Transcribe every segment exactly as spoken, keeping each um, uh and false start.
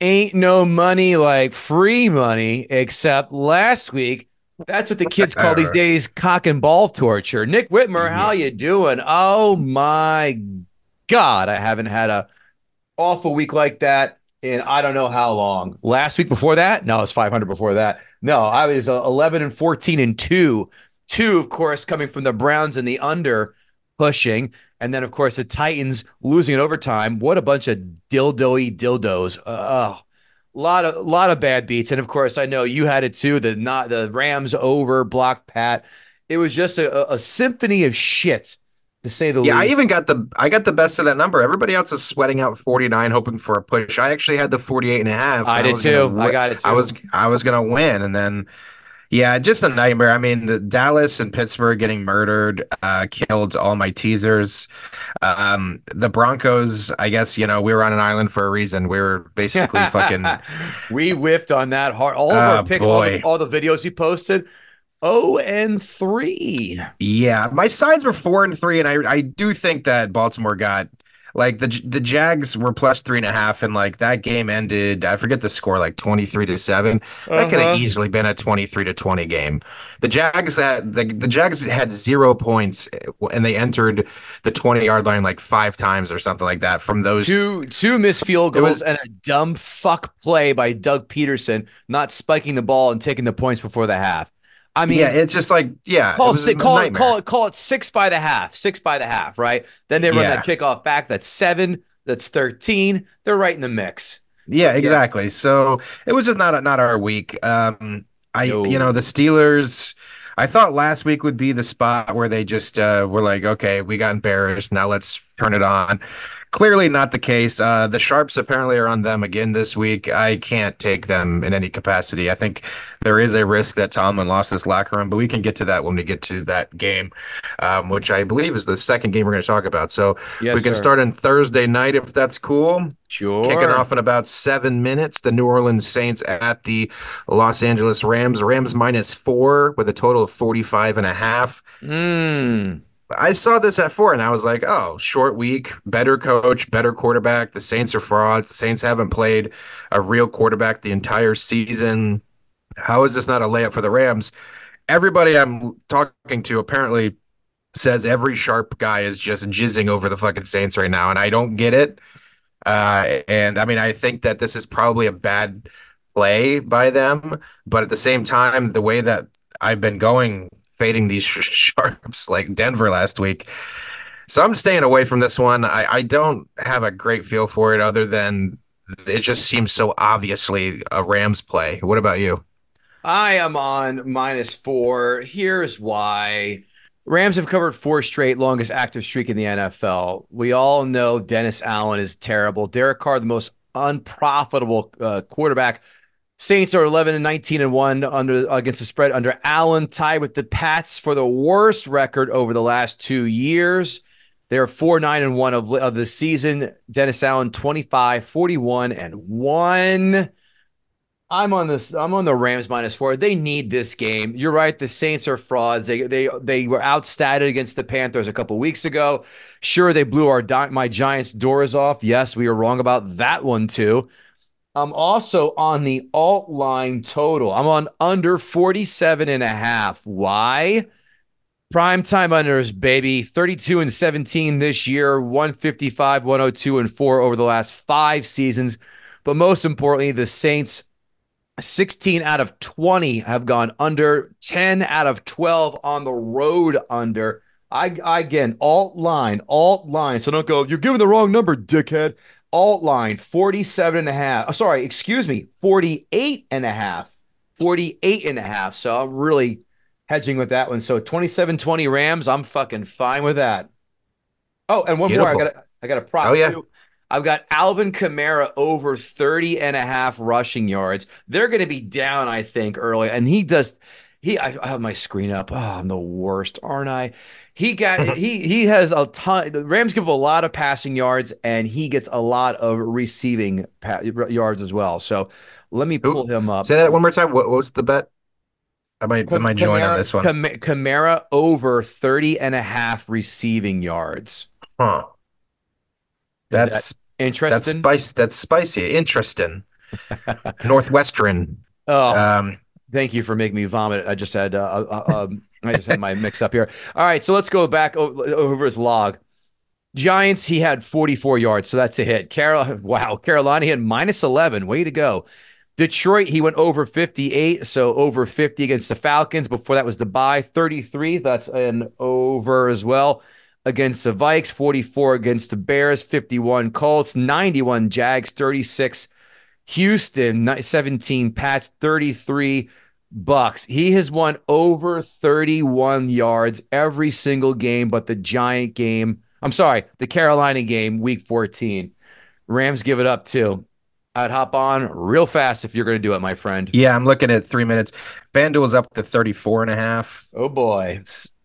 ain't no money like free money, except last week. That's what the kids call these days cock and ball torture. Nick Whitmer, how you doing? Oh, my God. I haven't had a awful week like that in I don't know how long. Last week before that? No, it was five hundred before that. No, I was eleven and fourteen and two. Two, of course, coming from the Browns and the under pushing. And then, of course, the Titans losing in overtime. What a bunch of dildo-y dildos. Oh. A lot of lot of bad beats, and of course, I know you had it too. The not the Rams over block Pat. It was just a, a symphony of shit, to say the least. Yeah, I even got the I got the best of that number. Everybody else is sweating out forty-nine, hoping for a push. I actually had the forty-eight and a half. I, I did too. Gonna, I got it too. I was I was gonna win, and then yeah, just a nightmare. I mean, the Dallas and Pittsburgh getting murdered uh, killed all my teasers. Um, the Broncos, I guess, you know, we were on an island for a reason. We were basically fucking. We whiffed on that hard. All of uh, our picks, all, all the videos we posted. Oh, and three. Yeah, my sides were four and three, and I I do think that Baltimore got. Like the the Jags were plus three and a half, and like that game ended. I forget the score, like twenty three to seven. That uh-huh. could have easily been a twenty three to twenty game. The Jags had the the Jags had zero points, and they entered the twenty yard line like five times or something like that. From those two two missed field goals was, and a dumb fuck play by Doug Peterson, not spiking the ball and taking the points before the half. I mean, yeah, it's just like, yeah, call, it, it, call, it, call it, call it six by the half, six by the half. Right. Then they run yeah. that kickoff back. That's seven. That's thirteen. They're right in the mix. Yeah, exactly. Yeah. So it was just not, not our week. Um, I, no. you know, the Steelers, I thought last week would be the spot where they just uh, were like, okay, we got embarrassed. Now let's turn it on. Clearly not the case. Uh, the Sharps apparently are on them again this week. I can't take them in any capacity. I think there is a risk that Tomlin lost this locker room, but we can get to that when we get to that game, um, which I believe is the second game we're going to talk about. So yes, we can sir. start on Thursday night if that's cool. Sure. Kicking off in about seven minutes, the New Orleans Saints at the Los Angeles Rams. Rams minus four with a total of forty-five and a half. Mm. I saw this at four, and I was like, oh, short week, better coach, better quarterback. The Saints are frauds. The Saints haven't played a real quarterback the entire season. How is this not a layup for the Rams? Everybody I'm talking to apparently says every sharp guy is just jizzing over the fucking Saints right now, and I don't get it. Uh, and, I mean, I think that this is probably a bad play by them, but at the same time, the way that I've been going – fading these sharps like Denver last week. So I'm staying away from this one. I, I don't have a great feel for it other than it just seems so obviously a Rams play. What about you? I am on minus four. Here's why. Rams have covered four straight, longest active streak in the N F L. We all know Dennis Allen is terrible. Derek Carr, the most unprofitable uh, quarterback. Saints are eleven and nineteen and one under against the spread under Allen, tied with the Pats for the worst record over the last two years. They're four nine and one of, of the season. Dennis Allen twenty-five, forty-one and one. I'm on this I'm on the Rams minus four. They need this game. You're right, the Saints are frauds. They they they were outstatted against the Panthers a couple weeks ago. Sure, they blew our my Giants doors off. Yes, we were wrong about that one too. I'm also on the alt line total. I'm on under forty-seven and a half. Why? Primetime unders, baby. thirty-two and seventeen this year, one fifty-five, one oh two and four over the last five seasons. But most importantly, the Saints, sixteen out of twenty have gone under, ten out of twelve on the road under. I, I again, alt line, alt line. So don't go, you're giving the wrong number, dickhead. Alt line forty-seven and a half. Oh, sorry, excuse me, forty-eight and a half. forty-eight and a half. So I'm really hedging with that one. So twenty-seven twenty Rams, I'm fucking fine with that. Oh, and one Beautiful. more. I got a, I got a prop. Oh, yeah. Too. I've got Alvin Kamara over thirty and a half rushing yards. They're going to be down, I think, early. And he does he I, I have my screen up. Oh, I'm the worst, aren't I? He got he he has a ton. The Rams give up a lot of passing yards, and he gets a lot of receiving pa- yards as well. So let me pull Ooh, him up. Say that one more time. What, what was the bet? Am I Cam- am I joined on this one? Cam- Kamara over thirty and a half receiving yards. Huh. That's that interesting. That's spicy. That's spicy. Interesting. Northwestern. Oh, um, thank you for making me vomit. I just had uh, uh, um, I just had my mix up here. All right, so let's go back over, over his log. Giants, he had forty-four yards, so that's a hit. Carol, wow, Carolina, he had minus eleven. Way to go. Detroit, he went over fifty-eight, so over fifty against the Falcons. Before that was the bye, thirty-three. That's an over as well. Against the Vikes, forty-four against the Bears, fifty-one Colts, ninety-one Jags, thirty-six Houston, seventeen Pats, thirty-three Bucks. He has won over thirty-one yards every single game but the Giant game. I'm sorry, the Carolina game, week fourteen. Rams give it up, too. I'd hop on real fast if you're going to do it, my friend. Yeah, I'm looking at three minutes. FanDuel's up to thirty-four and a half. Oh, boy.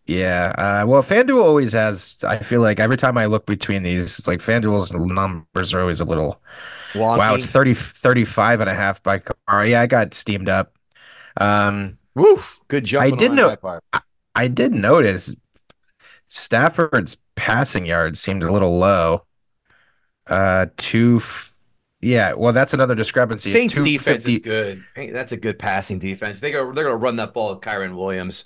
Yeah. Uh, well, FanDuel always has, I feel like every time I look between these, like FanDuel's numbers are always a little... Wonky. Wow, it's thirty, thirty-five and a half by Kamara. Yeah, I got steamed up. Um, Woof. Good jump. I did, no- I, I did notice... Stafford's passing yards seemed a little low. Uh, two, f- yeah. Well, that's another discrepancy. Saints defense is good. Hey, that's a good passing defense. They go. They're gonna run that ball at Kyron Williams.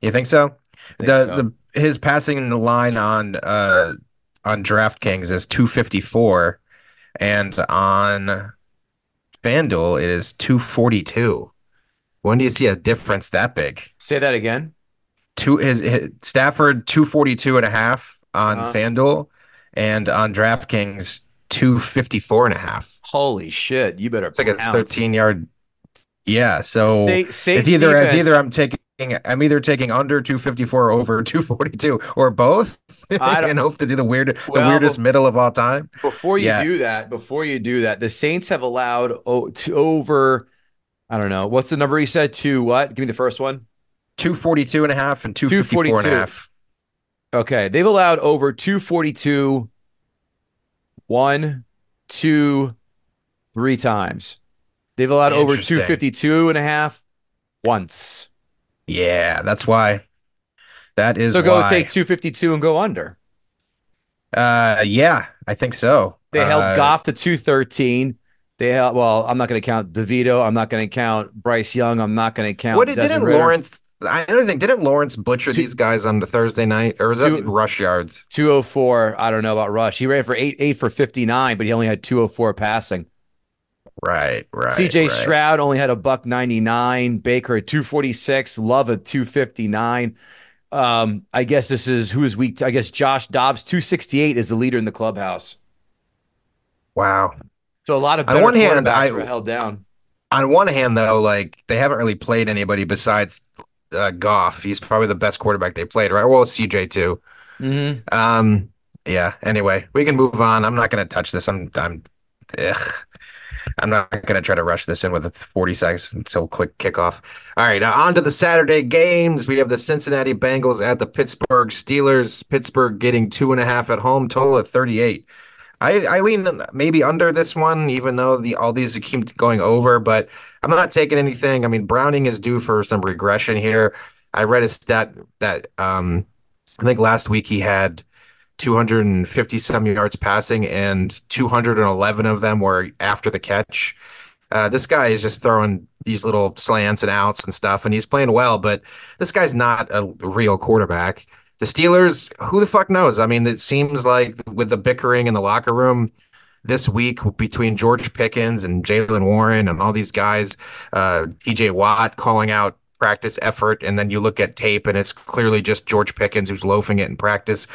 You think so? Think the so. the his passing line on uh on DraftKings is two fifty four, and on FanDuel it is two forty two. When do you see a difference that big? Say that again. Two his, his Stafford two forty-two and a half on uh-huh. FanDuel and on DraftKings two fifty-four and a half. Holy shit, you better It's bounce. Like a thirteen yard. Yeah, so say, say it's either defense. it's either I'm taking I'm either taking under two fifty-four or over two forty-two or both. I don't, and hope to do the weird well, the weirdest middle of all time. Before you yeah. do that, before you do that, the Saints have allowed o- to over I don't know. What's the number you said? Two what? Give me the first one. two forty-two and a half and two fifty-four and a half. Okay. They've allowed over two forty-two one, two, three times. They've allowed over two fifty-two and a half once. Yeah, that's why. That is So go why. Take two fifty-two and go under. Uh, yeah, I think so. They held uh, Goff to two thirteen. They held, well, I'm not going to count DeVito. I'm not going to count Bryce Young. I'm not going to count What Desmond didn't Ritter. Lawrence... I don't think didn't Lawrence butcher two, these guys on the Thursday night, or was two, that rush yards? two oh four. I don't know about rush. He ran for eight eight for fifty-nine, but he only had two oh four passing. Right, right. C J right. Stroud only had a buck ninety-nine. Baker at two forty-six. Love at two fifty-nine. Um, I guess this is who is weak. I guess Josh Dobbs two sixty-eight is the leader in the clubhouse. Wow. So a lot of better on one hand, I were held down. On one hand, though, like they haven't really played anybody besides. Uh, Goff, he's probably the best quarterback they played, right? Well, C J too. Mm-hmm. Um, yeah. Anyway, we can move on. I'm not going to touch this. I'm, I'm, ugh. I'm not going to try to rush this in with forty seconds until click kickoff. All right, now on to the Saturday games. We have the Cincinnati Bengals at the Pittsburgh Steelers. Pittsburgh getting two and a half at home, total of thirty-eight. I, I lean maybe under this one, even though the all these keep going over, but I'm not taking anything. I mean, Browning is due for some regression here. I read a stat that um, I think last week he had two fifty some yards passing, and two eleven of them were after the catch. Uh, this guy is just throwing these little slants and outs and stuff, and he's playing well, but this guy's not a real quarterback. The Steelers, who the fuck knows? I mean, it seems like with the bickering in the locker room this week between George Pickens and Jalen Warren and all these guys, uh, T J Watt calling out practice effort, and then you look at tape, and it's clearly just George Pickens who's loafing it in practice.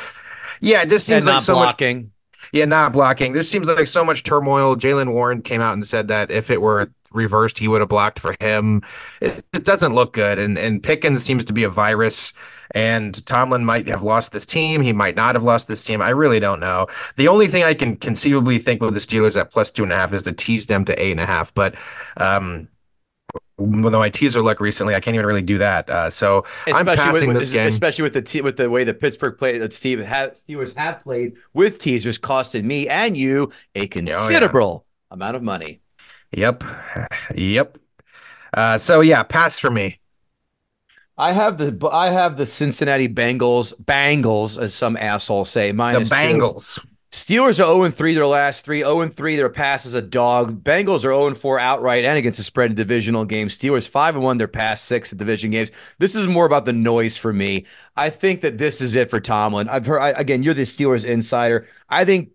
Yeah, it just seems like so blocking. much... Yeah, not blocking. This seems like so much turmoil. Jalen Warren came out and said that if it were reversed, he would have blocked for him. It, it doesn't look good. And and Pickens seems to be a virus. And Tomlin might have lost this team. He might not have lost this team. I really don't know. The only thing I can conceivably think with the Steelers at plus two and a half is to tease them to eight and a half. But um, with my teaser luck recently, I can't even really do that. Uh, so especially I'm passing with, with, this game, especially with the te- with the way the Pittsburgh played that Steve have, Steelers have played with teasers, costed me and you a considerable oh, yeah. amount of money. Yep. Yep. Uh, so, yeah, pass for me. I have the I have the Cincinnati Bengals, Bengals, as some assholes say. Minus the Bengals. Two. Steelers are oh and three their last three, oh and three their pass as a dog. Bengals are oh and four outright and against the spread in divisional games. Steelers five and one their past six in division games. This is more about the noise for me. I think that this is it for Tomlin. I've heard I, again, you're the Steelers insider. I think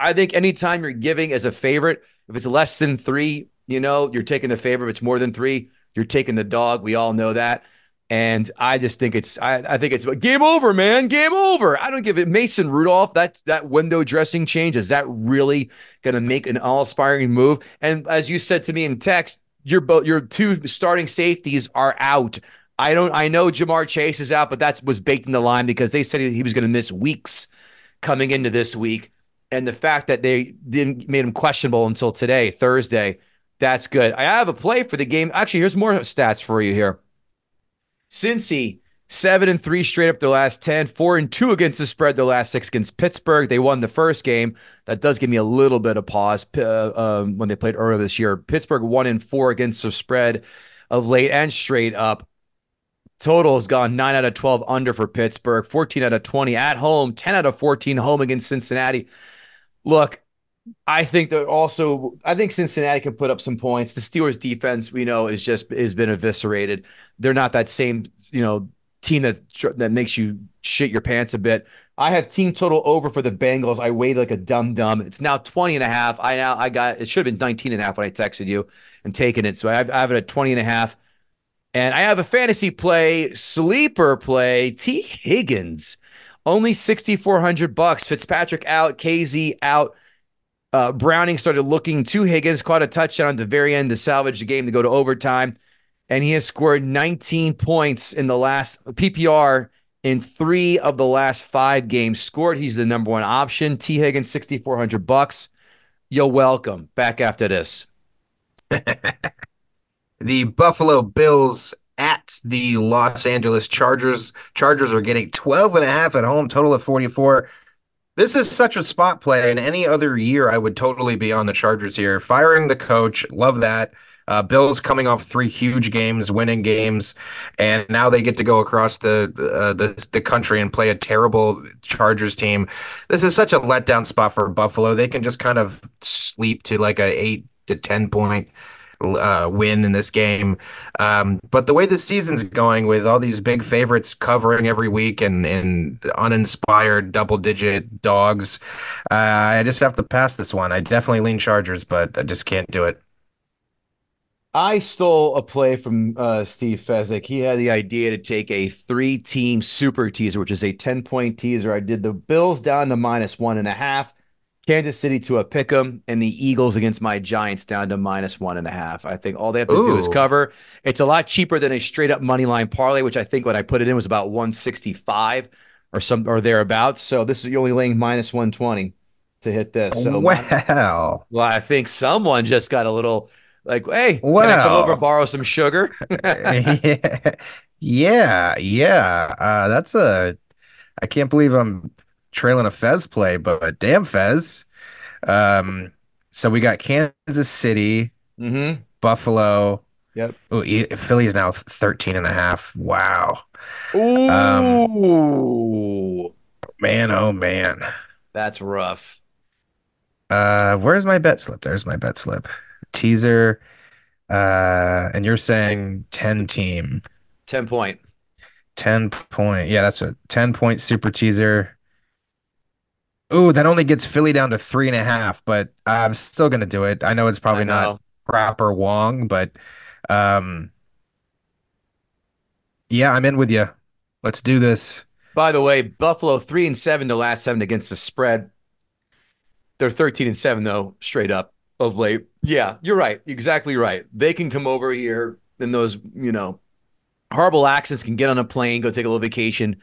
I think anytime you're giving as a favorite, if it's less than three, you know, you're taking the favorite. If it's more than three, you're taking the dog. We all know that. And I just think it's, I, I think it's game over, man, game over. I don't give it. Mason Rudolph, that that window dressing change, is that really going to make an all-inspiring move? And as you said to me in text, your both your two starting safeties are out. I don't, I know Jamar Chase is out, but that was baked in the line because they said he was going to miss weeks coming into this week, and the fact that they didn't made him questionable until today, Thursday, that's good. I have a play for the game. Actually, here's more stats for you here. Cincy, seven and three straight up their last ten, four and two against the spread their last six against Pittsburgh. They won the first game. That does give me a little bit of pause uh, um, when they played earlier this year. Pittsburgh one and four against the spread of late and straight up. Total has gone nine out of twelve under for Pittsburgh, fourteen out of twenty at home, ten out of fourteen home against Cincinnati. Look, I think that also, I think Cincinnati can put up some points. The Steelers defense, we know, is just has been eviscerated. They're not that same, you know, team that that makes you shit your pants a bit. I have team total over for the Bengals. I weighed like a dumb dumb. It's now twenty and a half. I now I got it should have been nineteen and a half when I texted you and taken it. So I have, I have it at twenty and a half. And I have a fantasy play, sleeper play, T. Higgins. Only sixty-four hundred bucks. Fitzpatrick out, K Z out. Uh, Browning started looking to Higgins, caught a touchdown at the very end to salvage the game to go to overtime. And he has scored nineteen points in the last P P R in three of the last five games scored. He's the number one option. T. Higgins, sixty-four hundred bucks. You're welcome. Back after this. The Buffalo Bills at the Los Angeles Chargers. Chargers are getting twelve and a half at home, total of forty-four. This is such a spot play. In any other year, I would totally be on the Chargers here. Firing the coach, love that. Uh, Bills coming off three huge games, winning games, and now they get to go across the, uh, the the country and play a terrible Chargers team. This is such a letdown spot for Buffalo. They can just kind of sleep to like a eight to ten point uh, win in this game. Um, but the way the season's going with all these big favorites covering every week and, and uninspired double digit dogs, uh, I just have to pass this one. I definitely lean Chargers, but I just can't do it. I stole a play from uh, Steve Fezzik. He had the idea to take a three team super teaser, which is a ten point teaser. I did the Bills down to minus one and a half. Kansas City to a pick'em, and the Eagles against my Giants down to minus one and a half. I think all they have to Ooh. do is cover. It's a lot cheaper than a straight up money line parlay, which I think when I put it in was about one sixty five or some or thereabouts. So this is you're only laying minus one twenty to hit this. So wow. Well, I think someone just got a little like, hey, wow. Can I come over and borrow some sugar? yeah, yeah, yeah. Uh, that's a. I can't believe I'm trailing a Fez play, but damn Fez. Um, so we got Kansas City, mm-hmm. Buffalo. Yep. Ooh, Philly's now thirteen and a half. Wow. Ooh. Um, man, oh man. That's rough. Uh, where's my bet slip? There's my bet slip. Teaser. Uh, and you're saying ten team. ten point. ten point. Yeah, that's a ten point super teaser. Ooh, that only gets Philly down to three and a half, but I'm still going to do it. I know it's probably know. not proper Wong, but um, yeah, I'm in with you. Let's do this. By the way, Buffalo three and seven the last seven against the spread. They're thirteen and seven though, straight up of late. Yeah, you're right, exactly right. They can come over here, and those you know horrible accents can get on a plane, go take a little vacation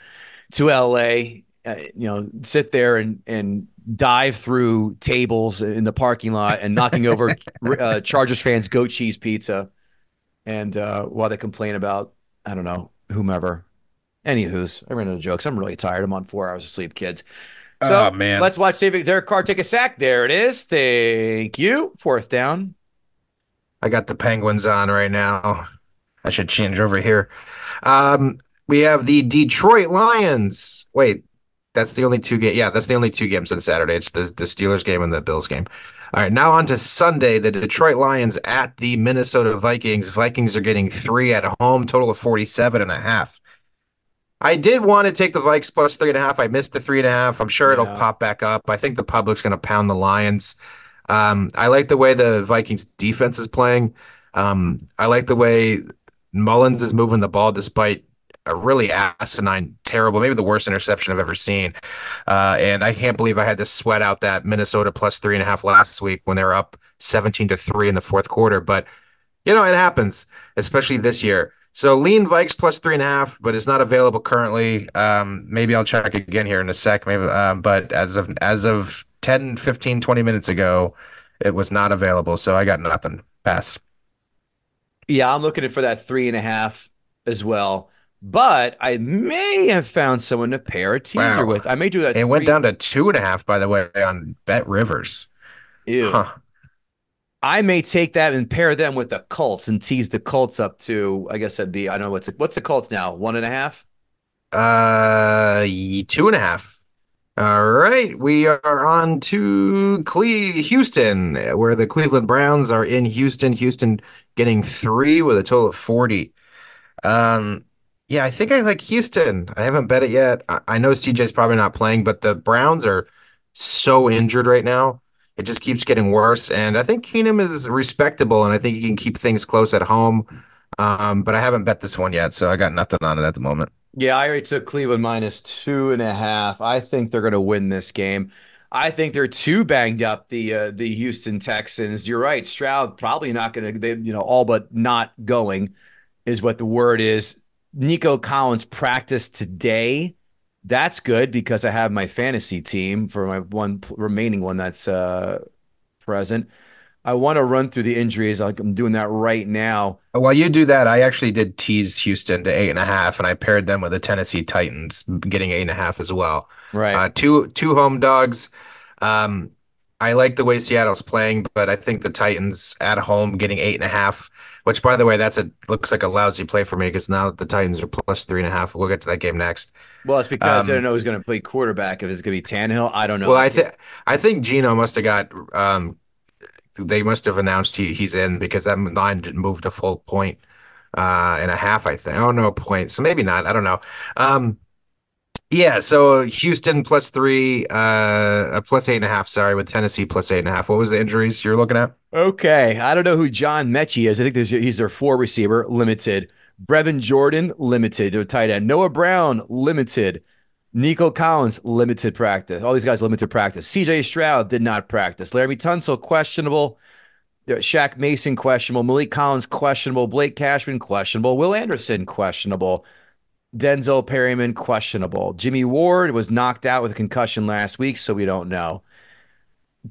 to L A. Uh, you know, sit there and, and dive through tables in the parking lot and knocking over uh, Chargers fans' goat cheese pizza, and uh, while they complain about I don't know whomever. Anywho's, I ran out of jokes. I'm really tired. I'm on four hours of sleep, kids. So oh, man. Let's watch Derek Carr take a sack. There it is. Thank you. Fourth down. I got the Penguins on right now. I should change over here. Um, we have the Detroit Lions. Wait. that's the only two games. Yeah, that's the only two games on Saturday. It's the, the Steelers game and the Bills game. All right, now on to Sunday, the Detroit Lions at the Minnesota Vikings. Vikings are getting three at home, total of forty-seven and a half. I did want to take the Vikes plus three and a half. I missed the three and a half. I'm sure it'll yeah. pop back up. I think the public's going to pound the Lions. Um, I like the way the Vikings defense is playing. Um, I like the way Mullins is moving the ball despite a really asinine, terrible, maybe the worst interception I've ever seen. Uh, and I can't believe I had to sweat out that Minnesota plus three and a half last week when they were up seventeen to three in the fourth quarter. But, you know, it happens, especially this year. So lean Vikes plus three and a half, but it's not available currently. Um, maybe I'll check again here in a sec. Maybe, uh, but as of as of ten, fifteen, twenty minutes ago, it was not available. So I got nothing. Pass. Yeah, I'm looking for that three and a half as well. But I may have found someone to pair a teaser wow. with. I may do that. It three. went down to two and a half, by the way, on Bet Rivers. Ew. Huh. I may take that and pair them with the Colts and tease the Colts up to, I guess that'd be, I don't know, what's it, what's the Colts now? One and a half? Uh, two and a half. All right. We are on to Cle- Houston, where the Cleveland Browns are in Houston. Houston getting three with a total of forty. Um, yeah, I think I like Houston. I haven't bet it yet. I, I know C J's probably not playing, but the Browns are so injured right now. It just keeps getting worse, and I think Keenum is respectable, and I think he can keep things close at home. Um, but I haven't bet this one yet, so I got nothing on it at the moment. Yeah, I already took Cleveland minus two and a half. I think they're going to win this game. I think they're too banged up, the uh, the Houston Texans. You're right, Stroud probably not going to. They, you know, all but not going is what the word is. Nico Collins practiced today. That's good because I have my fantasy team for my one remaining one that's uh, present. I want to run through the injuries. I'm doing that right now. While you do that, I actually did tease Houston to eight and a half, and I paired them with the Tennessee Titans getting eight and a half as well. Right, uh, two two home dogs. Um, I like the way Seattle's playing, but I think the Titans at home getting eight and a half. Which, by the way, that's a looks like a lousy play for me because now the Titans are plus three and a half. We'll get to that game next. Well, it's because um, I don't know who's going to play quarterback. If it's going to be Tannehill, I don't know. Well, I think I think Geno must have got. Um, they must have announced he he's in because that line didn't move to full point uh, and a half. I think. Oh no, point. So maybe not. I don't know. Um, yeah. So Houston plus three, uh, plus eight and a half. Sorry, with Tennessee plus eight and a half. What was the injuries you're looking at? Okay, I don't know who John Metcchie is. I think he's their four receiver, limited. Brevin Jordan, limited to a tight end. Noah Brown, limited. Nico Collins, limited practice. All these guys, limited practice. C J Stroud did not practice. Laramie Tunsil, questionable. Shaq Mason, questionable. Malik Collins, questionable. Blake Cashman, questionable. Will Anderson, questionable. Denzel Perryman, questionable. Jimmy Ward was knocked out with a concussion last week, so we don't know.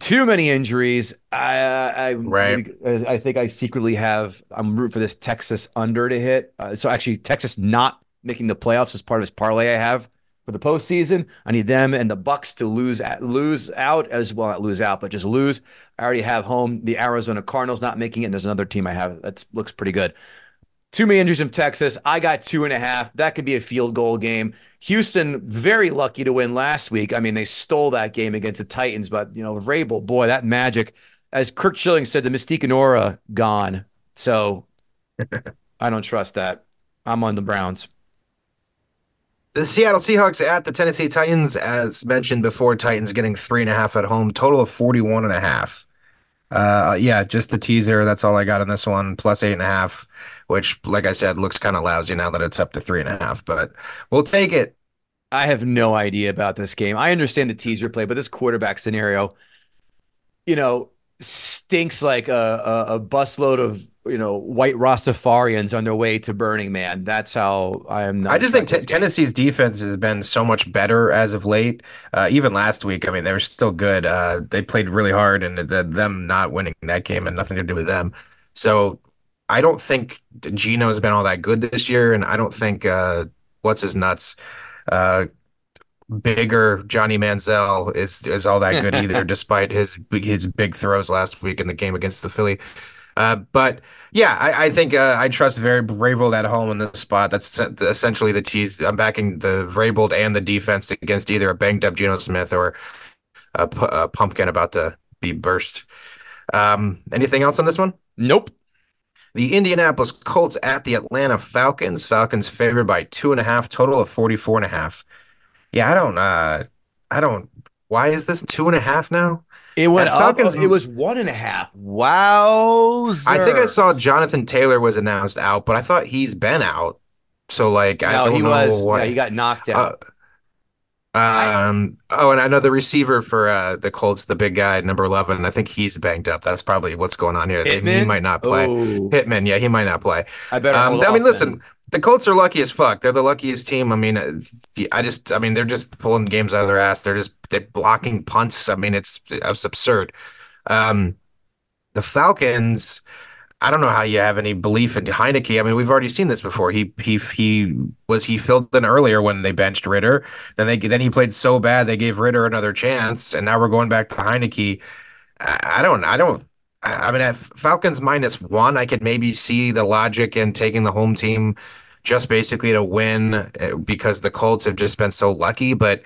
Too many injuries. I I, right. I think I secretly have. I'm rooting for this Texas under to hit. Uh, so actually, Texas not making the playoffs is part of this parlay I have for the postseason. I need them and the Bucks to lose at, lose out as well. Not lose out, but just lose. I already have home the Arizona Cardinals not making it. And there's another team I have that looks pretty good. Too many injuries in Texas. I got two and a half. That could be a field goal game. Houston, very lucky to win last week. I mean, they stole that game against the Titans, but, you know, Vrabel, boy, that magic. As Kirk Schilling said, the mystique and aura gone. So I don't trust that. I'm on the Browns. The Seattle Seahawks at the Tennessee Titans, as mentioned before, Titans getting three and a half at home, total of forty-one and a half. Uh, yeah, just the teaser. That's all I got on this one. Plus eight and a half, which, like I said, looks kind of lousy now that it's up to three and a half, but we'll take it. I have no idea about this game. I understand the teaser play, but this quarterback scenario, you know, stinks like a, a, a busload of, you know, white Rastafarians on their way to Burning Man. That's how I am. Not I just think t- Tennessee's defense has been so much better as of late. Uh, even last week, I mean, they were still good. Uh, they played really hard, and the, them not winning that game had nothing to do with them. So I don't think Geno has been all that good this year, and I don't think uh, what's his nuts, uh, bigger Johnny Manziel is is all that good either, despite his his big throws last week in the game against the Philly. Uh, but yeah, I, I think uh, I trust very Vrabel at home in this spot. That's essentially the tease. I'm backing the Vrabel and the defense against either a banged up Geno Smith or a, p- a pumpkin about to be burst. Um, anything else on this one? Nope. The Indianapolis Colts at the Atlanta Falcons. Falcons favored by two and a half, total of forty-four and a half. Yeah, I don't. Uh, I don't. Why is this two and a half now? It went up, Falcons, it was one and a half. Wowzer. I think I saw Jonathan Taylor was announced out, but I thought he's been out. So like, no, I don't he know was. What, yeah, he got knocked out. Uh, um. Oh, and I know the receiver for uh, the Colts, the big guy, number eleven. And I think he's banged up. That's probably what's going on here. Hitman? He might not play. Ooh. Hitman. Yeah, he might not play. I better. Um, I mean, then. listen. The Colts are lucky as fuck. They're the luckiest team. I mean, I just, I mean, they're just pulling games out of their ass. They're just they're blocking punts. I mean, it's, it's absurd. Um, the Falcons, I don't know how you have any belief in Heineke. I mean, we've already seen this before. He he he was he filled in earlier when they benched Ritter. Then they then he played so bad they gave Ritter another chance, and now we're going back to Heineke. I, I don't, I don't. I mean, at Falcons minus one, I could maybe see the logic in taking the home team. Just basically to win because the Colts have just been so lucky. But,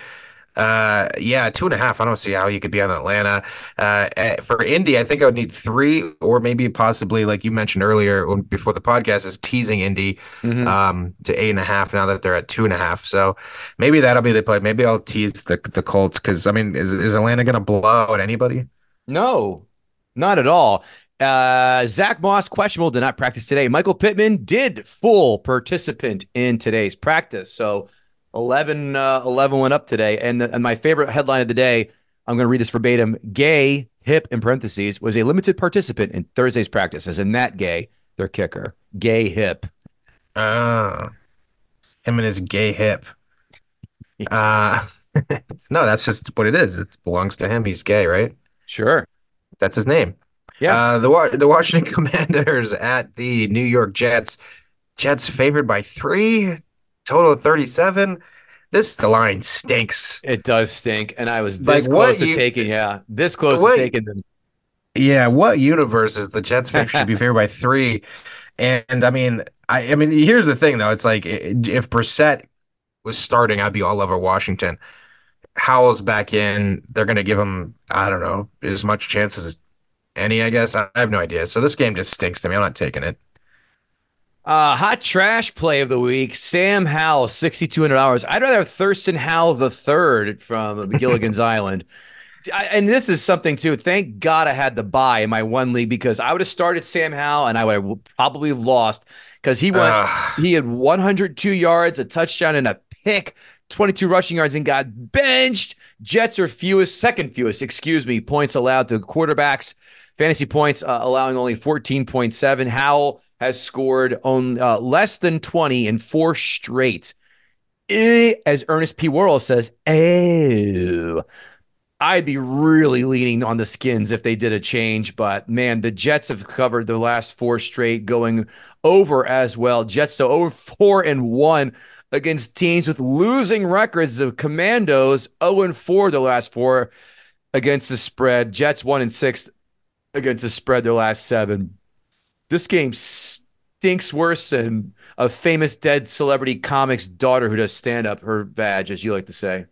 uh, yeah, two and a half. I don't see how you could be on Atlanta. Uh, for Indy, I think I would need three or maybe possibly, like you mentioned earlier before the podcast, is teasing Indy mm-hmm. um, to eight and a half now that they're at two and a half. So maybe that'll be the play. Maybe I'll tease the the Colts because, I mean, is, is Atlanta going to blow at anybody? No, not at all. Uh, Zach Moss, questionable, did not practice today. Michael Pittman did full participant in today's practice. So eleven, uh, eleven went up today. And, the, and my favorite headline of the day, I'm going to read this verbatim. Gay, hip in parentheses, was a limited participant in Thursday's practice, as in Matt Gay, their kicker. Gay Hip. Uh, him and his gay hip. Uh, no, that's just what it is. It belongs to him. He's gay, right? Sure. That's his name. Yeah, uh, the the Washington Commanders at the New York Jets. Jets favored by three, total of thirty-seven. This the line stinks. It does stink, and I was this like, close to you, taking. Yeah, this close what, to taking them. Yeah, what universe is the Jets should be favored by three? And, and I mean, I I mean, here's the thing though. It's like if Brissett was starting, I'd be all over Washington. Howell's back in. They're going to give him, I don't know, as much chance as any, I guess. I have no idea. So this game just stinks to me. I'm not taking it. Uh, hot trash play of the week. Sam Howell, six thousand two hundred dollars. I'd rather have Thurston Howell the third from Gilligan's Island. I, and this is something, too. Thank God I had the buy in my one league because I would have started Sam Howell and I would have probably have lost because he went, uh, he had one hundred two yards, a touchdown, and a pick, twenty-two rushing yards, and got benched. Jets are fewest, second fewest, excuse me, points allowed to quarterbacks. Fantasy points uh, allowing only fourteen point seven. Howell has scored on uh, less than twenty in four straight. Eh, as Ernest P. Worrell says, ew. I'd be really leaning on the Skins if they did a change, but man, the Jets have covered the last four straight, going over as well. Jets so over four and one against teams with losing records. Of Commandos zero and four the last four against the spread. Jets one and six. Against the spread their last seven. This game stinks worse than a famous dead celebrity comic's daughter who does stand up, her badge, as you like to say.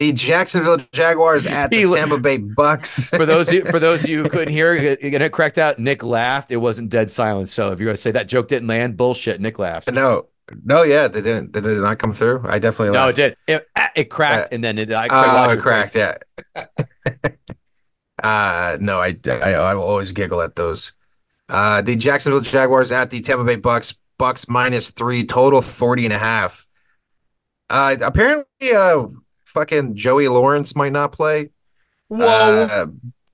The Jacksonville Jaguars at the Tampa Bay Bucks. For those who, for those of you who couldn't hear, and it cracked out, Nick laughed. It wasn't dead silence. So if you're going to say that joke didn't land, bullshit, Nick laughed. No. No, yeah, they didn't. They did not come through. I definitely laughed. No, it did. It, it cracked, uh, and then it. I oh, it, it cracked. Works. Yeah. uh no, I, I I will always giggle at those. Uh, the Jacksonville Jaguars at the Tampa Bay Bucks. Bucks minus three, total forty and a half. Uh, apparently, uh, fucking Joey Lawrence might not play. Whoa. Uh,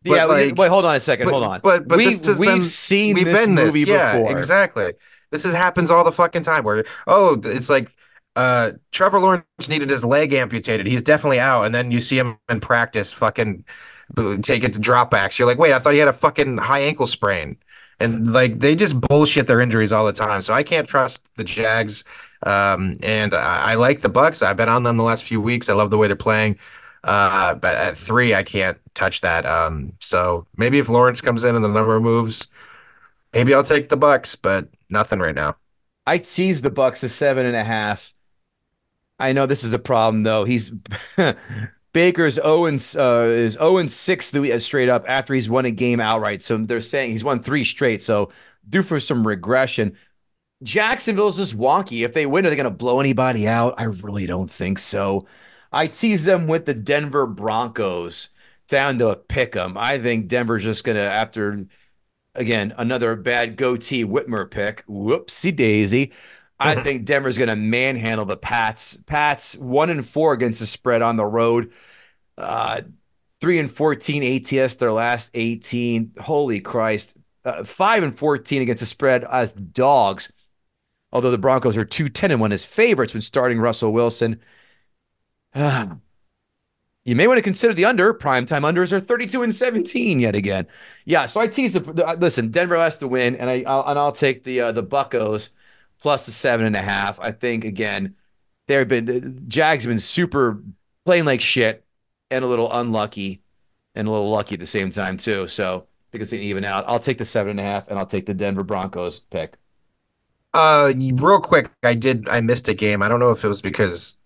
yeah. Like, wait, hold on a second. But, hold on. But but we, this we've been, seen we've this been movie this. before. Yeah, exactly. This is, happens all the fucking time where, oh, it's like uh, Trevor Lawrence needed his leg amputated. He's definitely out. And then you see him in practice fucking take it to dropbacks. You're like, wait, I thought he had a fucking high ankle sprain. And, like, they just bullshit their injuries all the time. So I can't trust the Jags. Um, and I, I like the Bucks. I've been on them the last few weeks. I love the way they're playing. Uh, but at three, I can't touch that. Um, so maybe if Lawrence comes in and the number moves, maybe I'll take the Bucks, but nothing right now. I teased the Bucks as seven and a half. I know this is a problem, though. He's Baker's zero and, uh, is zero and six straight up after he's won a game outright. So they're saying he's won three straight. So due for some regression. Jacksonville's just wonky. If they win, are they going to blow anybody out? I really don't think so. I tease them with the Denver Broncos down to a pick 'em. I think Denver's just going to, after, again, another bad goatee Whitmer pick, whoopsie daisy, I think Denver's going to manhandle the Pats. Pats one and four against the spread on the road. Uh, three and fourteen A T S their last eighteen. Holy Christ! Uh, five and fourteen against the spread as dogs. Although the Broncos are two ten and one as favorites when starting Russell Wilson. Uh, you may want to consider the under. Primetime unders are thirty-two and seventeen yet again. Yeah, so I tease the, the listen. Denver has to win, and I I'll, and I'll take the uh, the Buccos. Plus the seven and a half. I think, again, they've been the Jags have been super playing like shit and a little unlucky and a little lucky at the same time, too. So I think it's going to even out. I'll take the seven and a half and I'll take the Denver Broncos pick. Uh, real quick, I did. I missed a game. I don't know if it was because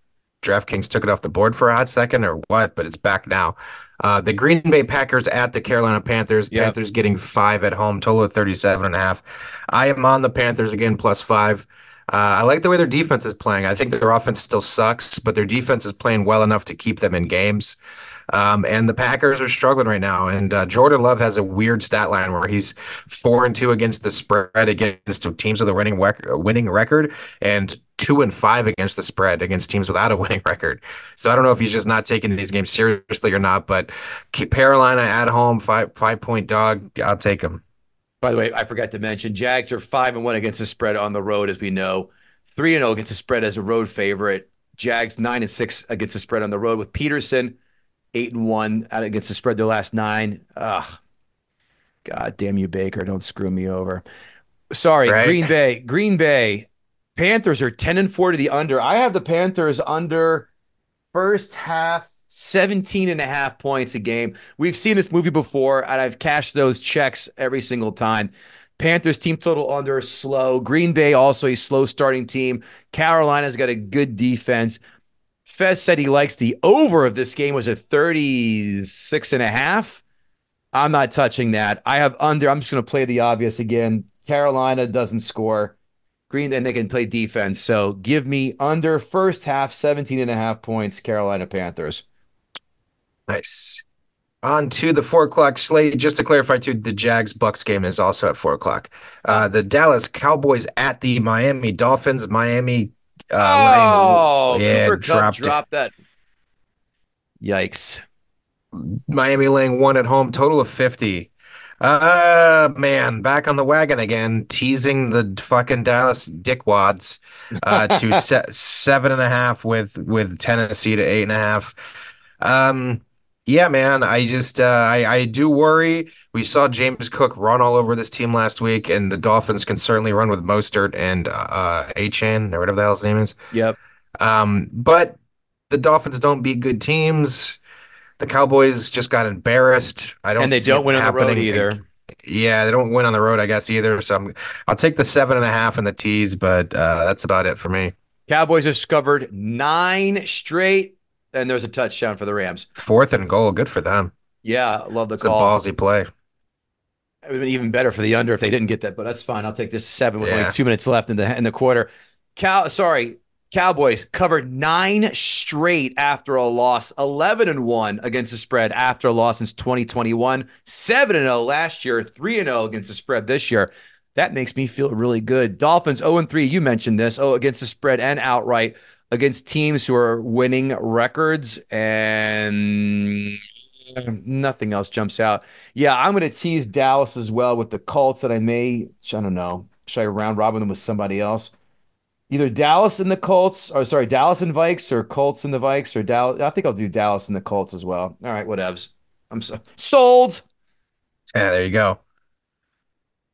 DraftKings took it off the board for a hot second or what, but it's back now. Uh, the Green Bay Packers at the Carolina Panthers. Yep. Panthers getting five at home, total of thirty-seven and a half. I am on the Panthers again, plus five. Uh, I like the way their defense is playing. I think their offense still sucks, but their defense is playing well enough to keep them in games. Um, and the Packers are struggling right now. And uh, Jordan Love has a weird stat line where he's four and two against the spread against teams with a winning rec- winning record, and two and five against the spread against teams without a winning record. So I don't know if he's just not taking these games seriously or not. But Carolina at home, five five point dog. I'll take him. By the way, I forgot to mention Jags are five and one against the spread on the road, as we know. Three and zero against the spread as a road favorite. Jags nine and six against the spread on the road with Peterson. Eight and one out against the spread their last nine. Ugh. God damn you, Baker. Don't screw me over. Sorry, right? Green Bay. Green Bay. Panthers are ten and four to the under. I have the Panthers under first half, seventeen and a half points a game. We've seen this movie before, and I've cashed those checks every single time. Panthers team total under slow. Green Bay also a slow starting team. Carolina's got a good defense. Fez said he likes the over of this game was a thirty-six and a half. I'm not touching that. I have under. I'm just going to play the obvious again. Carolina doesn't score. Green, then they can play defense. So give me under first half, seventeen and a half points, Carolina Panthers. Nice. On to the four o'clock slate. Just to clarify, too, the Jags-Bucks game is also at four o'clock. Uh, the Dallas Cowboys at the Miami Dolphins. Miami Uh, oh, yeah, Cooper Cup dropped that. Yikes. Miami laying one at home, total of fifty. Uh, man, back on the wagon again, teasing the fucking Dallas dickwads uh, to se- seven and a half with, with Tennessee to eight and a half. Um, Yeah, man, I just uh, I, I do worry. We saw James Cook run all over this team last week, and the Dolphins can certainly run with Mostert and uh, Achane, or whatever the hell his name is. Yep. Um, but the Dolphins don't beat good teams. The Cowboys just got embarrassed. I don't. And they don't win on the road either. Yeah, they don't win on the road, I guess, either. So I'm, I'll take the seven and a half and the tees, but uh, that's about it for me. Cowboys have scored nine straight. And there's a touchdown for the Rams. Fourth and goal. Good for them. Yeah, love the it's call. It's a ballsy play. It would have been even better for the under if they didn't get that, but that's fine. I'll take this seven with yeah. only two minutes left in the in the quarter. Cow, sorry, Cowboys covered nine straight after a loss. eleven and one against the spread after a loss since twenty twenty-one. seven and oh last year. three and oh against the spread this year. That makes me feel really good. Dolphins oh and three. You mentioned this. Oh, against the spread and outright. Against teams who are winning records, and nothing else jumps out. Yeah, I'm going to tease Dallas as well with the Colts that I may, I don't know, should I round robin them with somebody else? Either Dallas and the Colts, or sorry, Dallas and Vikes, or Colts and the Vikes, or Dallas. I think I'll do Dallas and the Colts as well. All right, whatevs. I'm so- sold. Yeah, there you go.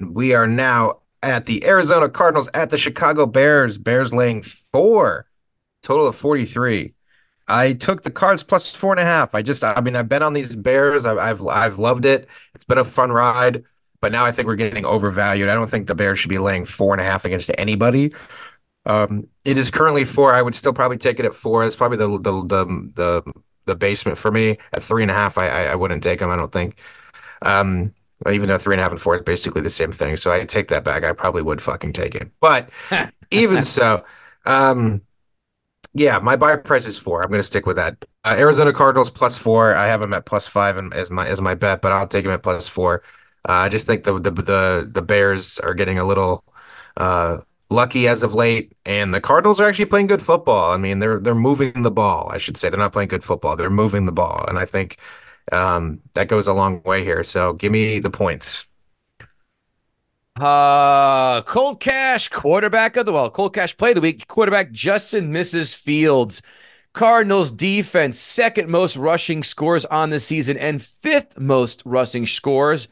We are now at the Arizona Cardinals at the Chicago Bears. Bears laying four. Total of forty-three. I took the Cards plus four and a half. I just, I mean, I've been on these Bears. I've, I've, I've loved it. It's been a fun ride, but now I think we're getting overvalued. I don't think the Bears should be laying four and a half against anybody. Um, it is currently four. I would still probably take it at four. That's probably the the the the, the basement for me. At three and a half, I, I I wouldn't take them. I don't think. Um, even though three and a half and four is basically the same thing, so I take that back. I probably would fucking take it. But even so, um. Yeah, my buy price is four. I'm going to stick with that. Uh, Arizona Cardinals plus four. I have them at plus five and as my as my bet, but I'll take them at plus four. Uh, I just think the, the the the Bears are getting a little uh, lucky as of late, and the Cardinals are actually playing good football. I mean, they're they're moving the ball. I should say they're not playing good football. They're moving the ball, and I think um, that goes a long way here. So give me the points. Uh, Cold Cash quarterback of the well, Cold Cash play of the week. Quarterback Justin misses Fields. Cardinals defense, second most rushing scores on the season and fifth most rushing scores.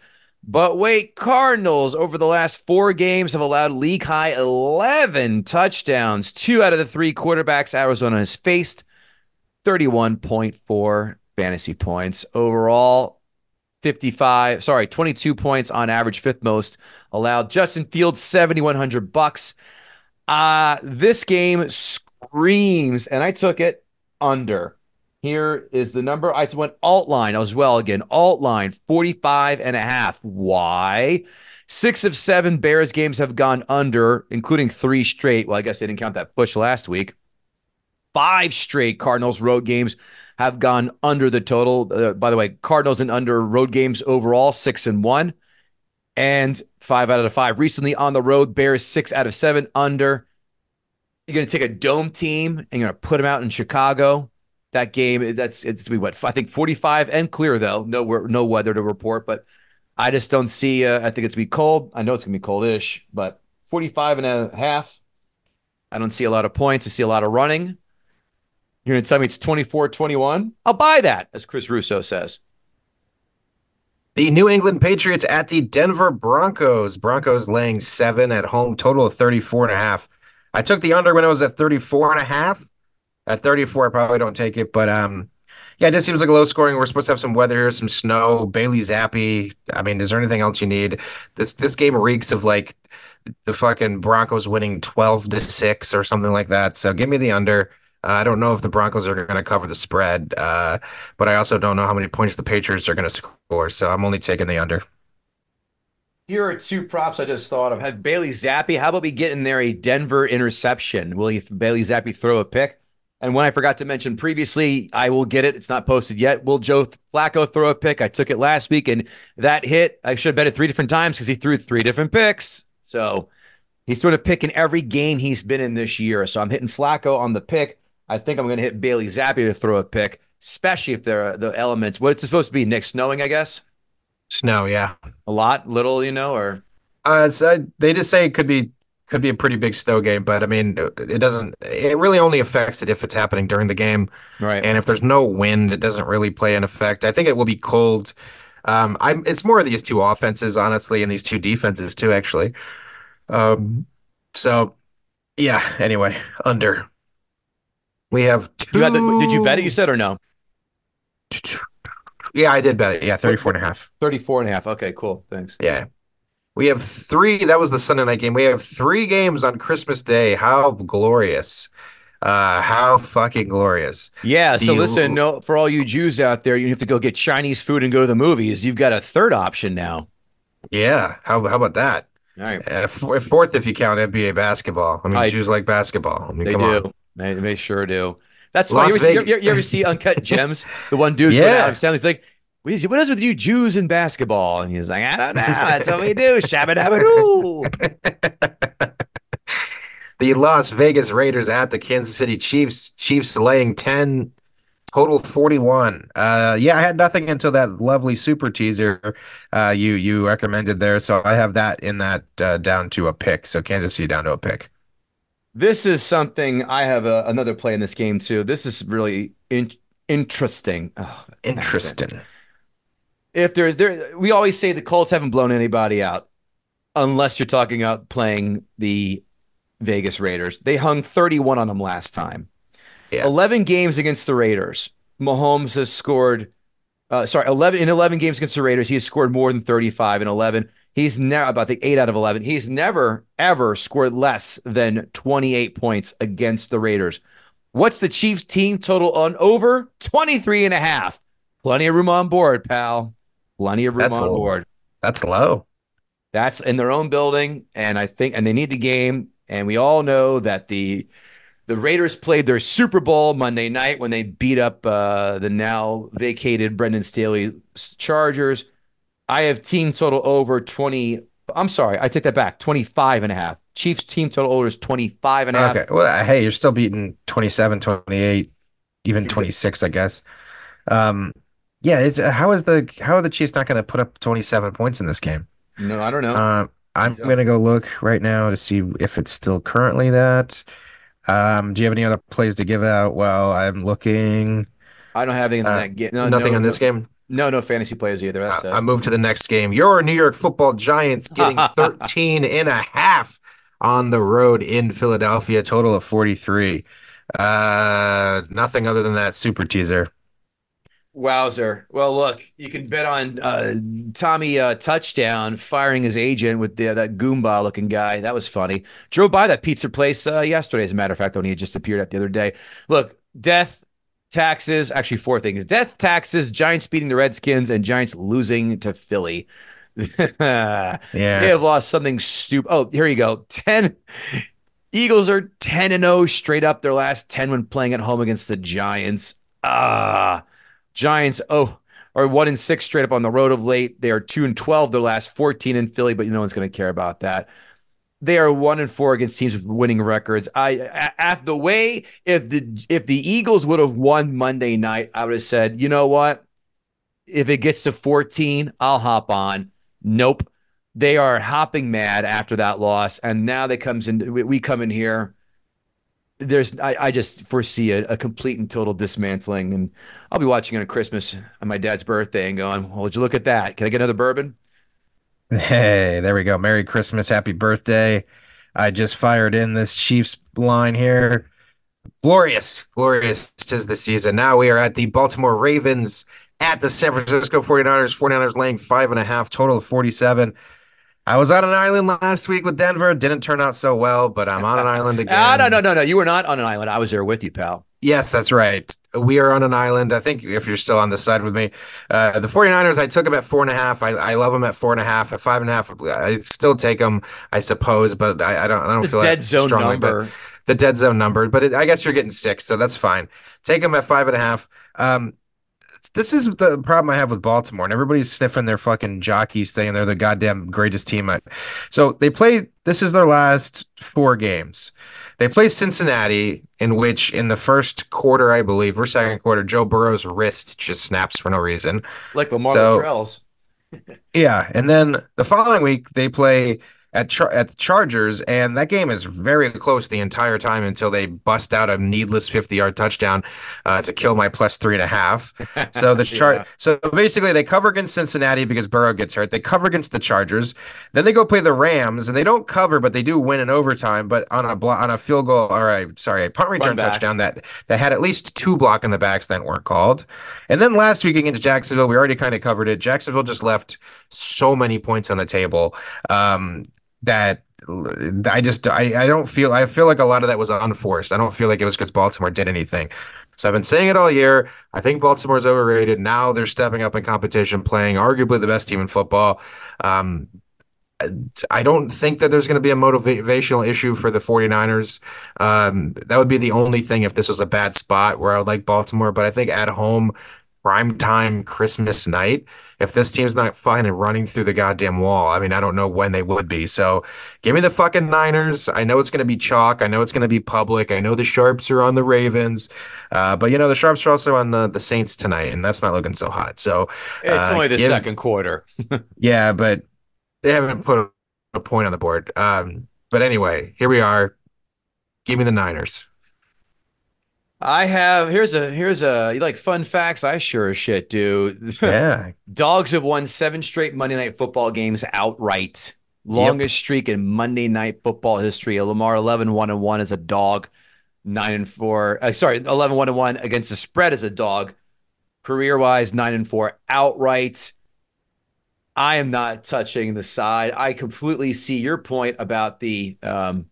But wait, Cardinals over the last four games have allowed league high eleven touchdowns. Two out of the three quarterbacks Arizona has faced. thirty-one point four fantasy points overall. fifty-five, sorry, twenty-two points on average, fifth most allowed. Justin Fields, seventy-one hundred bucks. Uh, this game screams, and I took it under. Here is the number. I went alt line as well again. Alt line, forty-five and a half. Why? Six of seven Bears games have gone under, including three straight. Well, I guess they didn't count that push last week. Five straight Cardinals road games have gone under the total. Uh, by the way, Cardinals and under road games overall, six and one. And five out of the five recently on the road. Bears, six out of seven under. You're going to take a dome team and you're going to put them out in Chicago. That game, that's it's to be what, I think forty-five and clear, though. No no weather to report, but I just don't see, uh, I think it's going to be cold. I know it's going to be coldish, but forty-five and a half. I don't see a lot of points. I see a lot of running. You're going to tell me it's twenty-four twenty-one? I'll buy that, as Chris Russo says. The New England Patriots at the Denver Broncos. Broncos laying seven at home, total of thirty-four and a half. I took the under when I was at thirty-four and a half. At thirty-four, I probably don't take it, but um, yeah, it just seems like a low scoring. We're supposed to have some weather here, some snow. Bailey Zappe. I mean, is there anything else you need? This this game reeks of like the fucking Broncos winning twelve to six or something like that. So give me the under. Uh, I don't know if the Broncos are going to cover the spread, uh, but I also don't know how many points the Patriots are going to score, so I'm only taking the under. Here are two props I just thought of. Have Bailey Zappe, how about we get in there a Denver interception? Will he, Bailey Zappe throw a pick? And when I forgot to mention previously, I will get it. It's not posted yet. Will Joe Flacco throw a pick? I took it last week, and that hit. I should have bet it three different times because he threw three different picks. So he's thrown a pick in every game he's been in this year. So I'm hitting Flacco on the pick. I think I'm going to hit Bailey Zappe to throw a pick, especially if there are the elements. What's it supposed to be, Nick? Snowing, I guess? Snow, yeah. A lot? Little, you know? Or uh, it's, uh, they just say it could be could be a pretty big snow game, but, I mean, it doesn't – it really only affects it if it's happening during the game. Right. And if there's no wind, it doesn't really play an effect. I think it will be cold. Um, I'm. It's more of these two offenses, honestly, and these two defenses, too, actually. Um. So, yeah, anyway, under. We have two. You had the, did you bet it, you said, or no? Yeah, I did bet it. Yeah, thirty-four and a half. thirty-four and a half. Okay, cool. Thanks. Yeah. We have three. That was the Sunday night game. We have three games on Christmas Day. How glorious. Uh, how fucking glorious. Yeah, so you, listen, no, for all you Jews out there, you have to go get Chinese food and go to the movies. You've got a third option now. Yeah, how how about that? All right. And a f- fourth, if you count N B A basketball. I mean, I, Jews like basketball. I mean, they come do. On. They, they sure do. That's why you, you, you, you ever see Uncut Gems? The one dude's yeah. Adam Sandler's like, what is, what is with you Jews in basketball? And he's like, I don't know. That's what we do. Shabba dabba doo. The Las Vegas Raiders at the Kansas City Chiefs. Chiefs laying ten, total forty-one. Uh, yeah, I had nothing until that lovely super teaser uh, you you recommended there. So I have that in that uh, down to a pick. So Kansas City down to a pick. This is something I have a, another play in this game, too. This is really in, interesting. Oh, interesting. If there's there, we always say the Colts haven't blown anybody out unless you're talking about playing the Vegas Raiders. They hung thirty-one on them last time. Yeah. eleven games against the Raiders, Mahomes has scored uh, – sorry, eleven in eleven games against the Raiders, he has scored more than thirty-five in eleven. He's now about the eight out of eleven. He's never, ever scored less than twenty-eight points against the Raiders. What's the Chiefs team total on over? twenty-three and a half. Plenty of room on board, pal. Plenty of room that's on low. board. That's low. That's in their own building, and I think, and they need the game. And we all know that the the Raiders played their Super Bowl Monday night when they beat up uh, the now vacated Brendan Staley Chargers. I have team total over twenty. I'm sorry, I take that back. twenty-five and a half. Chiefs team total over is twenty-five and a half. Okay. Well, hey, you're still beating twenty-seven, twenty-eight, even twenty-six, I guess. Um, yeah. It's uh, how is the how are the Chiefs not going to put up twenty-seven points in this game? No, I don't know. Uh, I'm going to go look right now to see if it's still currently that. Um, do you have any other plays to give out while I'm looking? I don't have anything uh, on that game. No, nothing no, on this no, game? No, no fantasy players either. That's I, I move to the next game. Your New York football Giants getting thirteen and a half on the road in Philadelphia, total of forty-three. Uh, nothing other than that super teaser. Wowzer. Well, look, you can bet on uh, Tommy uh, Touchdown firing his agent with the, that Goomba-looking guy. That was funny. Drove by that pizza place uh, yesterday, as a matter of fact, when he had just appeared at the other day. Look, death, taxes, actually four things. Death, taxes, Giants beating the Redskins, and Giants losing to Philly. yeah. They have lost something stupid. Oh, here you go. ten Eagles are ten and oh straight up their last ten when playing at home against the Giants. Ah. Giants, oh, are one and six straight up on the road of late. They are two and twelve their last fourteen in Philly, but no one's going to care about that. They are one and four against teams with winning records. I, at the way, if the if the Eagles would have won Monday night, I would have said, you know what? If it gets to fourteen, I'll hop on. Nope, they are hopping mad after that loss, and now they comes in. We come in here. There's, I, I just foresee a, a complete and total dismantling, and I'll be watching it at Christmas on my dad's birthday and going, well, would you look at that? Can I get another bourbon? Hey, there we go. Merry Christmas. Happy birthday. I just fired in this Chiefs line here. Glorious, glorious 'tis the season. Now we are at the Baltimore Ravens at the San Francisco 49ers. 49ers laying five and a half, total of forty-seven. I was on an island last week with Denver. Didn't turn out so well, but I'm on an island again. Ah, no, no, no, no. You were not on an island. I was there with you, pal. Yes, that's right. We are on an island. I think if you're still on this side with me, uh, the 49ers, I took them at four and a half. I, I love them at four and a half. At five and a half, I'd still take them, I suppose, but I, I don't. I don't the feel dead like zone strongly, number. The dead zone number. But it, I guess you're getting six, so that's fine. Take them at five and a half. Um, This is the problem I have with Baltimore, and everybody's sniffing their fucking jockeys thing, and they're the goddamn greatest team. I, so they play – this is their last four games. They play Cincinnati, in which in the first quarter, I believe, or second quarter, Joe Burrow's wrist just snaps for no reason. Like Lamar so, Trails. Yeah, and then the following week, they play at, Char- at the Chargers, and that game is very close the entire time until they bust out a needless fifty-yard touchdown uh, to kill my plus three and a half. So the char- yeah. So basically, they cover against Cincinnati because Burrow gets hurt. They cover against the Chargers. Then they go play the Rams, and they don't cover, but they do win in overtime. But on a blo- on a field goal, or a, sorry, a punt return touchdown that that had at least two block in the backs that weren't called. And then last week against Jacksonville, we already kind of covered it. Jacksonville just left so many points on the table. Um, That I just I, I don't feel I feel like a lot of that was unforced. I don't feel like it was because Baltimore did anything. So I've been saying it all year. I think Baltimore's overrated. Now they're stepping up in competition, playing arguably the best team in football. Um, I don't think that there's going to be a motivational issue for the 49ers. Um, that would be the only thing if this was a bad spot where I would like Baltimore. But I think at home, prime time Christmas night, if this team's not fucking running through the goddamn wall, I mean, I don't know when they would be. So give me the fucking Niners. I know it's going to be chalk. I know it's going to be public. I know the Sharps are on the Ravens. Uh, but, you know, the Sharps are also on the, the Saints tonight, and that's not looking so hot. So uh, it's only the give, second quarter. Yeah, but they haven't put a, a point on the board. Um, but anyway, here we are. Give me the Niners. I have here's a here's a you like fun facts. I sure as shit do. Yeah, dogs have won seven straight Monday Night Football games outright. Longest yep. streak in Monday Night Football history. A Lamar eleven one and one as a dog. nine and four. Uh, sorry, eleven one and one against the spread as a dog. Career wise, nine and four outright. I am not touching the side. I completely see your point about the um,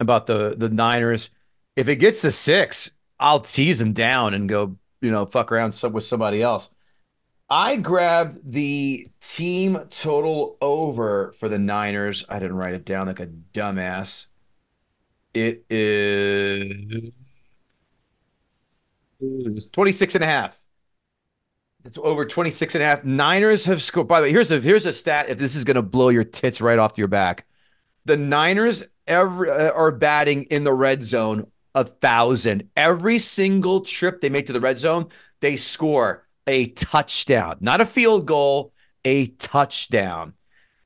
about the the Niners. If it gets to six, I'll tease them down and go, you know, fuck around with somebody else. I grabbed the team total over for the Niners. I didn't write it down like a dumbass. It is twenty-six and a half. It's over twenty-six and a half. Niners have scored. By the way, here's a, here's a stat. If this is going to blow your tits right off your back, the Niners every, uh, are batting in the red zone a thousand. Every single trip they make to the red zone, they score a touchdown. Not a field goal, a touchdown.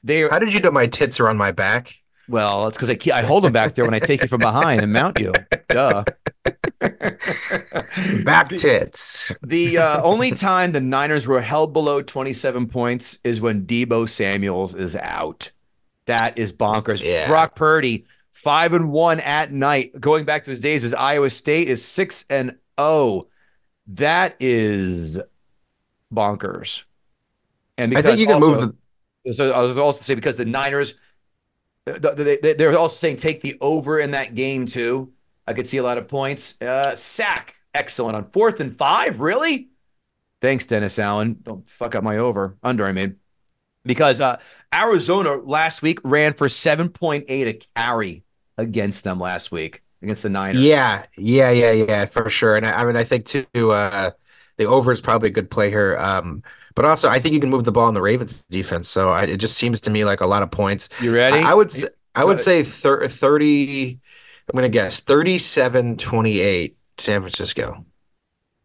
They are, How did you know my tits are on my back? Well, it's because I, I hold them back there when I take you from behind and mount you. Duh. Back tits. The uh, only time the Niners were held below twenty-seven points is when Deebo Samuels is out. That is bonkers. Yeah. Brock Purdy, five and one at night, going back to his days as Iowa State, is six and oh. That is bonkers. And I think you can also move the. So I was also saying because the Niners, they, they, they're also saying take the over in that game too. I could see a lot of points. Uh, sack, excellent on fourth and five. Really? Thanks, Dennis Allen. Don't fuck up my over under. I mean. Because uh, Arizona last week ran for seven point eight a carry against them last week, against the Niners. Yeah, yeah, yeah, yeah, for sure. And I, I mean, I think, too, uh, the over is probably a good play here. Um, but also, I think you can move the ball in the Ravens' defense. So I, it just seems to me like a lot of points. You ready? I, I would I would say thirty – I'm going to guess thirty-seven twenty-eight San Francisco.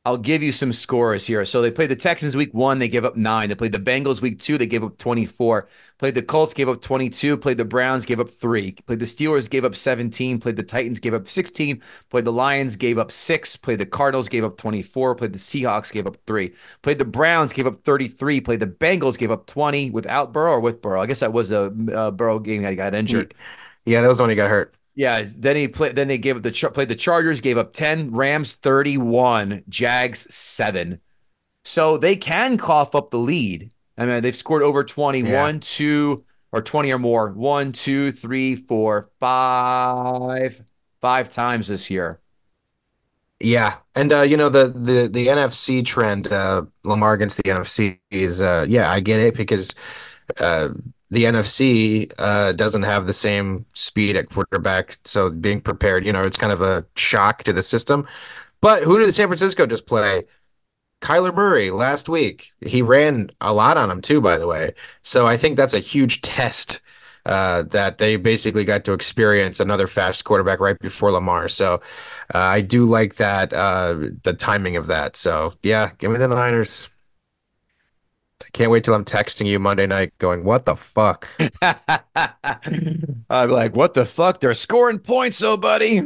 I'll give you some scores here. So they played the Texans week one, they gave up nine. They played the Bengals week two, they gave up twenty-four. Played the Colts, gave up twenty-two. Played the Browns, gave up three. Played the Steelers, gave up seventeen. Played the Titans, gave up sixteen. Played the Lions, gave up six. Played the Cardinals, gave up twenty-four. Played the Seahawks, gave up three. Played the Browns, gave up thirty-three. Played the Bengals, gave up twenty without Burrow or with Burrow. I guess that was a uh, Burrow game that he got injured. Yeah, that was when he got hurt. Yeah, then he played. Then they gave up the played the Chargers, gave up ten, Rams thirty-one, Jags seven. So they can cough up the lead. I mean, they've scored over twenty. Yeah. One, two, or twenty or more. One, two, three, four, five, five times this year. Yeah, and uh, you know the the the N F C trend, uh, Lamar against the N F C is uh, yeah, I get it because. Uh, The N F C uh, doesn't have the same speed at quarterback, so being prepared, you know, it's kind of a shock to the system. But who did San Francisco just play? Kyler Murray last week. He ran a lot on him too, by the way. So I think that's a huge test uh, that they basically got to experience another fast quarterback right before Lamar. So uh, I do like that, uh, the timing of that. So yeah, give me the Niners. I can't wait till I'm texting you Monday night going, what the fuck? I'm like, what the fuck? They're scoring points, though, buddy.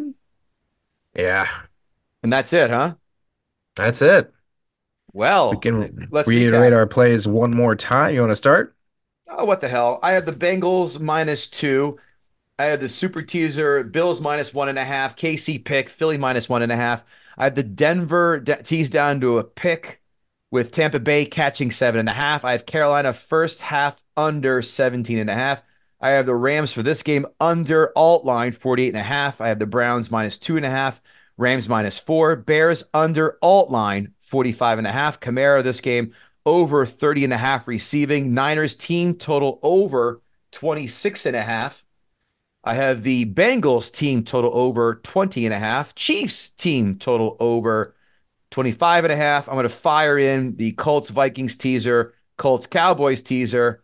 Yeah. And that's it, huh? That's it. Well, we can let's reiterate our plays one more time. You want to start? Oh, what the hell? I have the Bengals minus two. I have the super teaser, Bills minus one and a half, K C pick, Philly minus one and a half. I have the Denver de- tease down to a pick. With Tampa Bay catching seven and a half. I have Carolina first half under seventeen and a half. I have the Rams for this game under alt line forty-eight and a half. I have the Browns minus two and a half, Rams minus four, Bears under alt line forty-five and a half. Kamara this game over thirty and a half receiving. Niners team total over twenty-six and a half. I have the Bengals team total over twenty and a half. Chiefs team total over twenty-five and a half. I'm going to fire in the Colts Vikings teaser, Colts Cowboys teaser,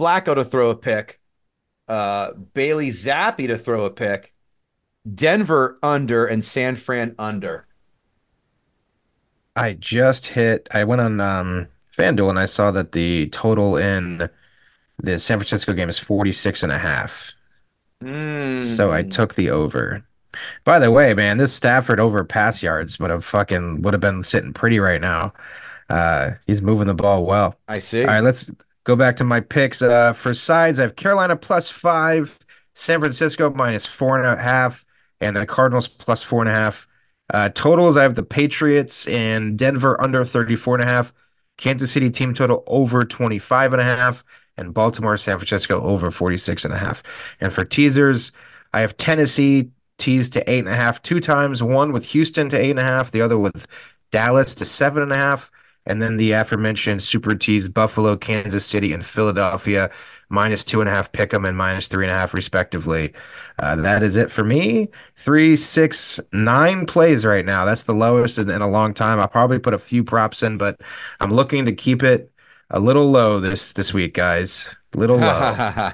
Flacco to throw a pick, uh, Bailey Zappe to throw a pick, Denver under, and San Fran under. I just hit, I went on um, FanDuel and I saw that the total in the San Francisco game is forty-six and a half. Mm. So I took the over. By the way, man, this Stafford over pass yards would have fucking would have been sitting pretty right now. Uh, he's moving the ball well. I see. All right, let's go back to my picks. Uh, for sides, I have Carolina plus five, San Francisco minus four and a half, and the Cardinals plus four and a half. Uh, totals, I have the Patriots and Denver under thirty-four and a half, Kansas City team total over twenty-five and a half, and Baltimore, San Francisco over forty-six and a half. And for teasers, I have Tennessee teased to eight and a half two times, one with Houston to eight and a half, the other with Dallas to seven and a half, and then the aforementioned super tease Buffalo, Kansas City, and Philadelphia minus two and a half pick 'em and minus three and a half respectively. Uh, that is it for me. Three, six, nine plays right now. That's the lowest in, in a long time. I'll probably put a few props in, but I'm looking to keep it a little low this this week, guys. Little low.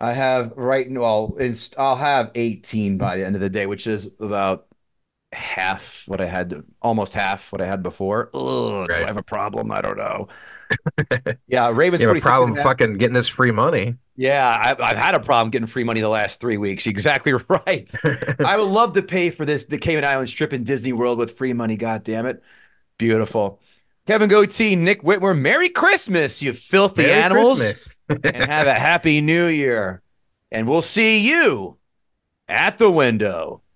I have right now. Well, it's, I'll have eighteen by the end of the day, which is about half what I had, almost half what I had before. Ugh, right. Do I have a problem? I don't know. Yeah, Ravens. You have a problem fucking getting this free money. Yeah, I've, I've had a problem getting free money the last three weeks. Exactly right. I would love to pay for this, the Cayman Islands trip in Disney World with free money. God damn it. Beautiful. Kevin Goatee, Nick Whitmer, Merry Christmas, you filthy Merry animals. And have a happy new year. And we'll see you at the window.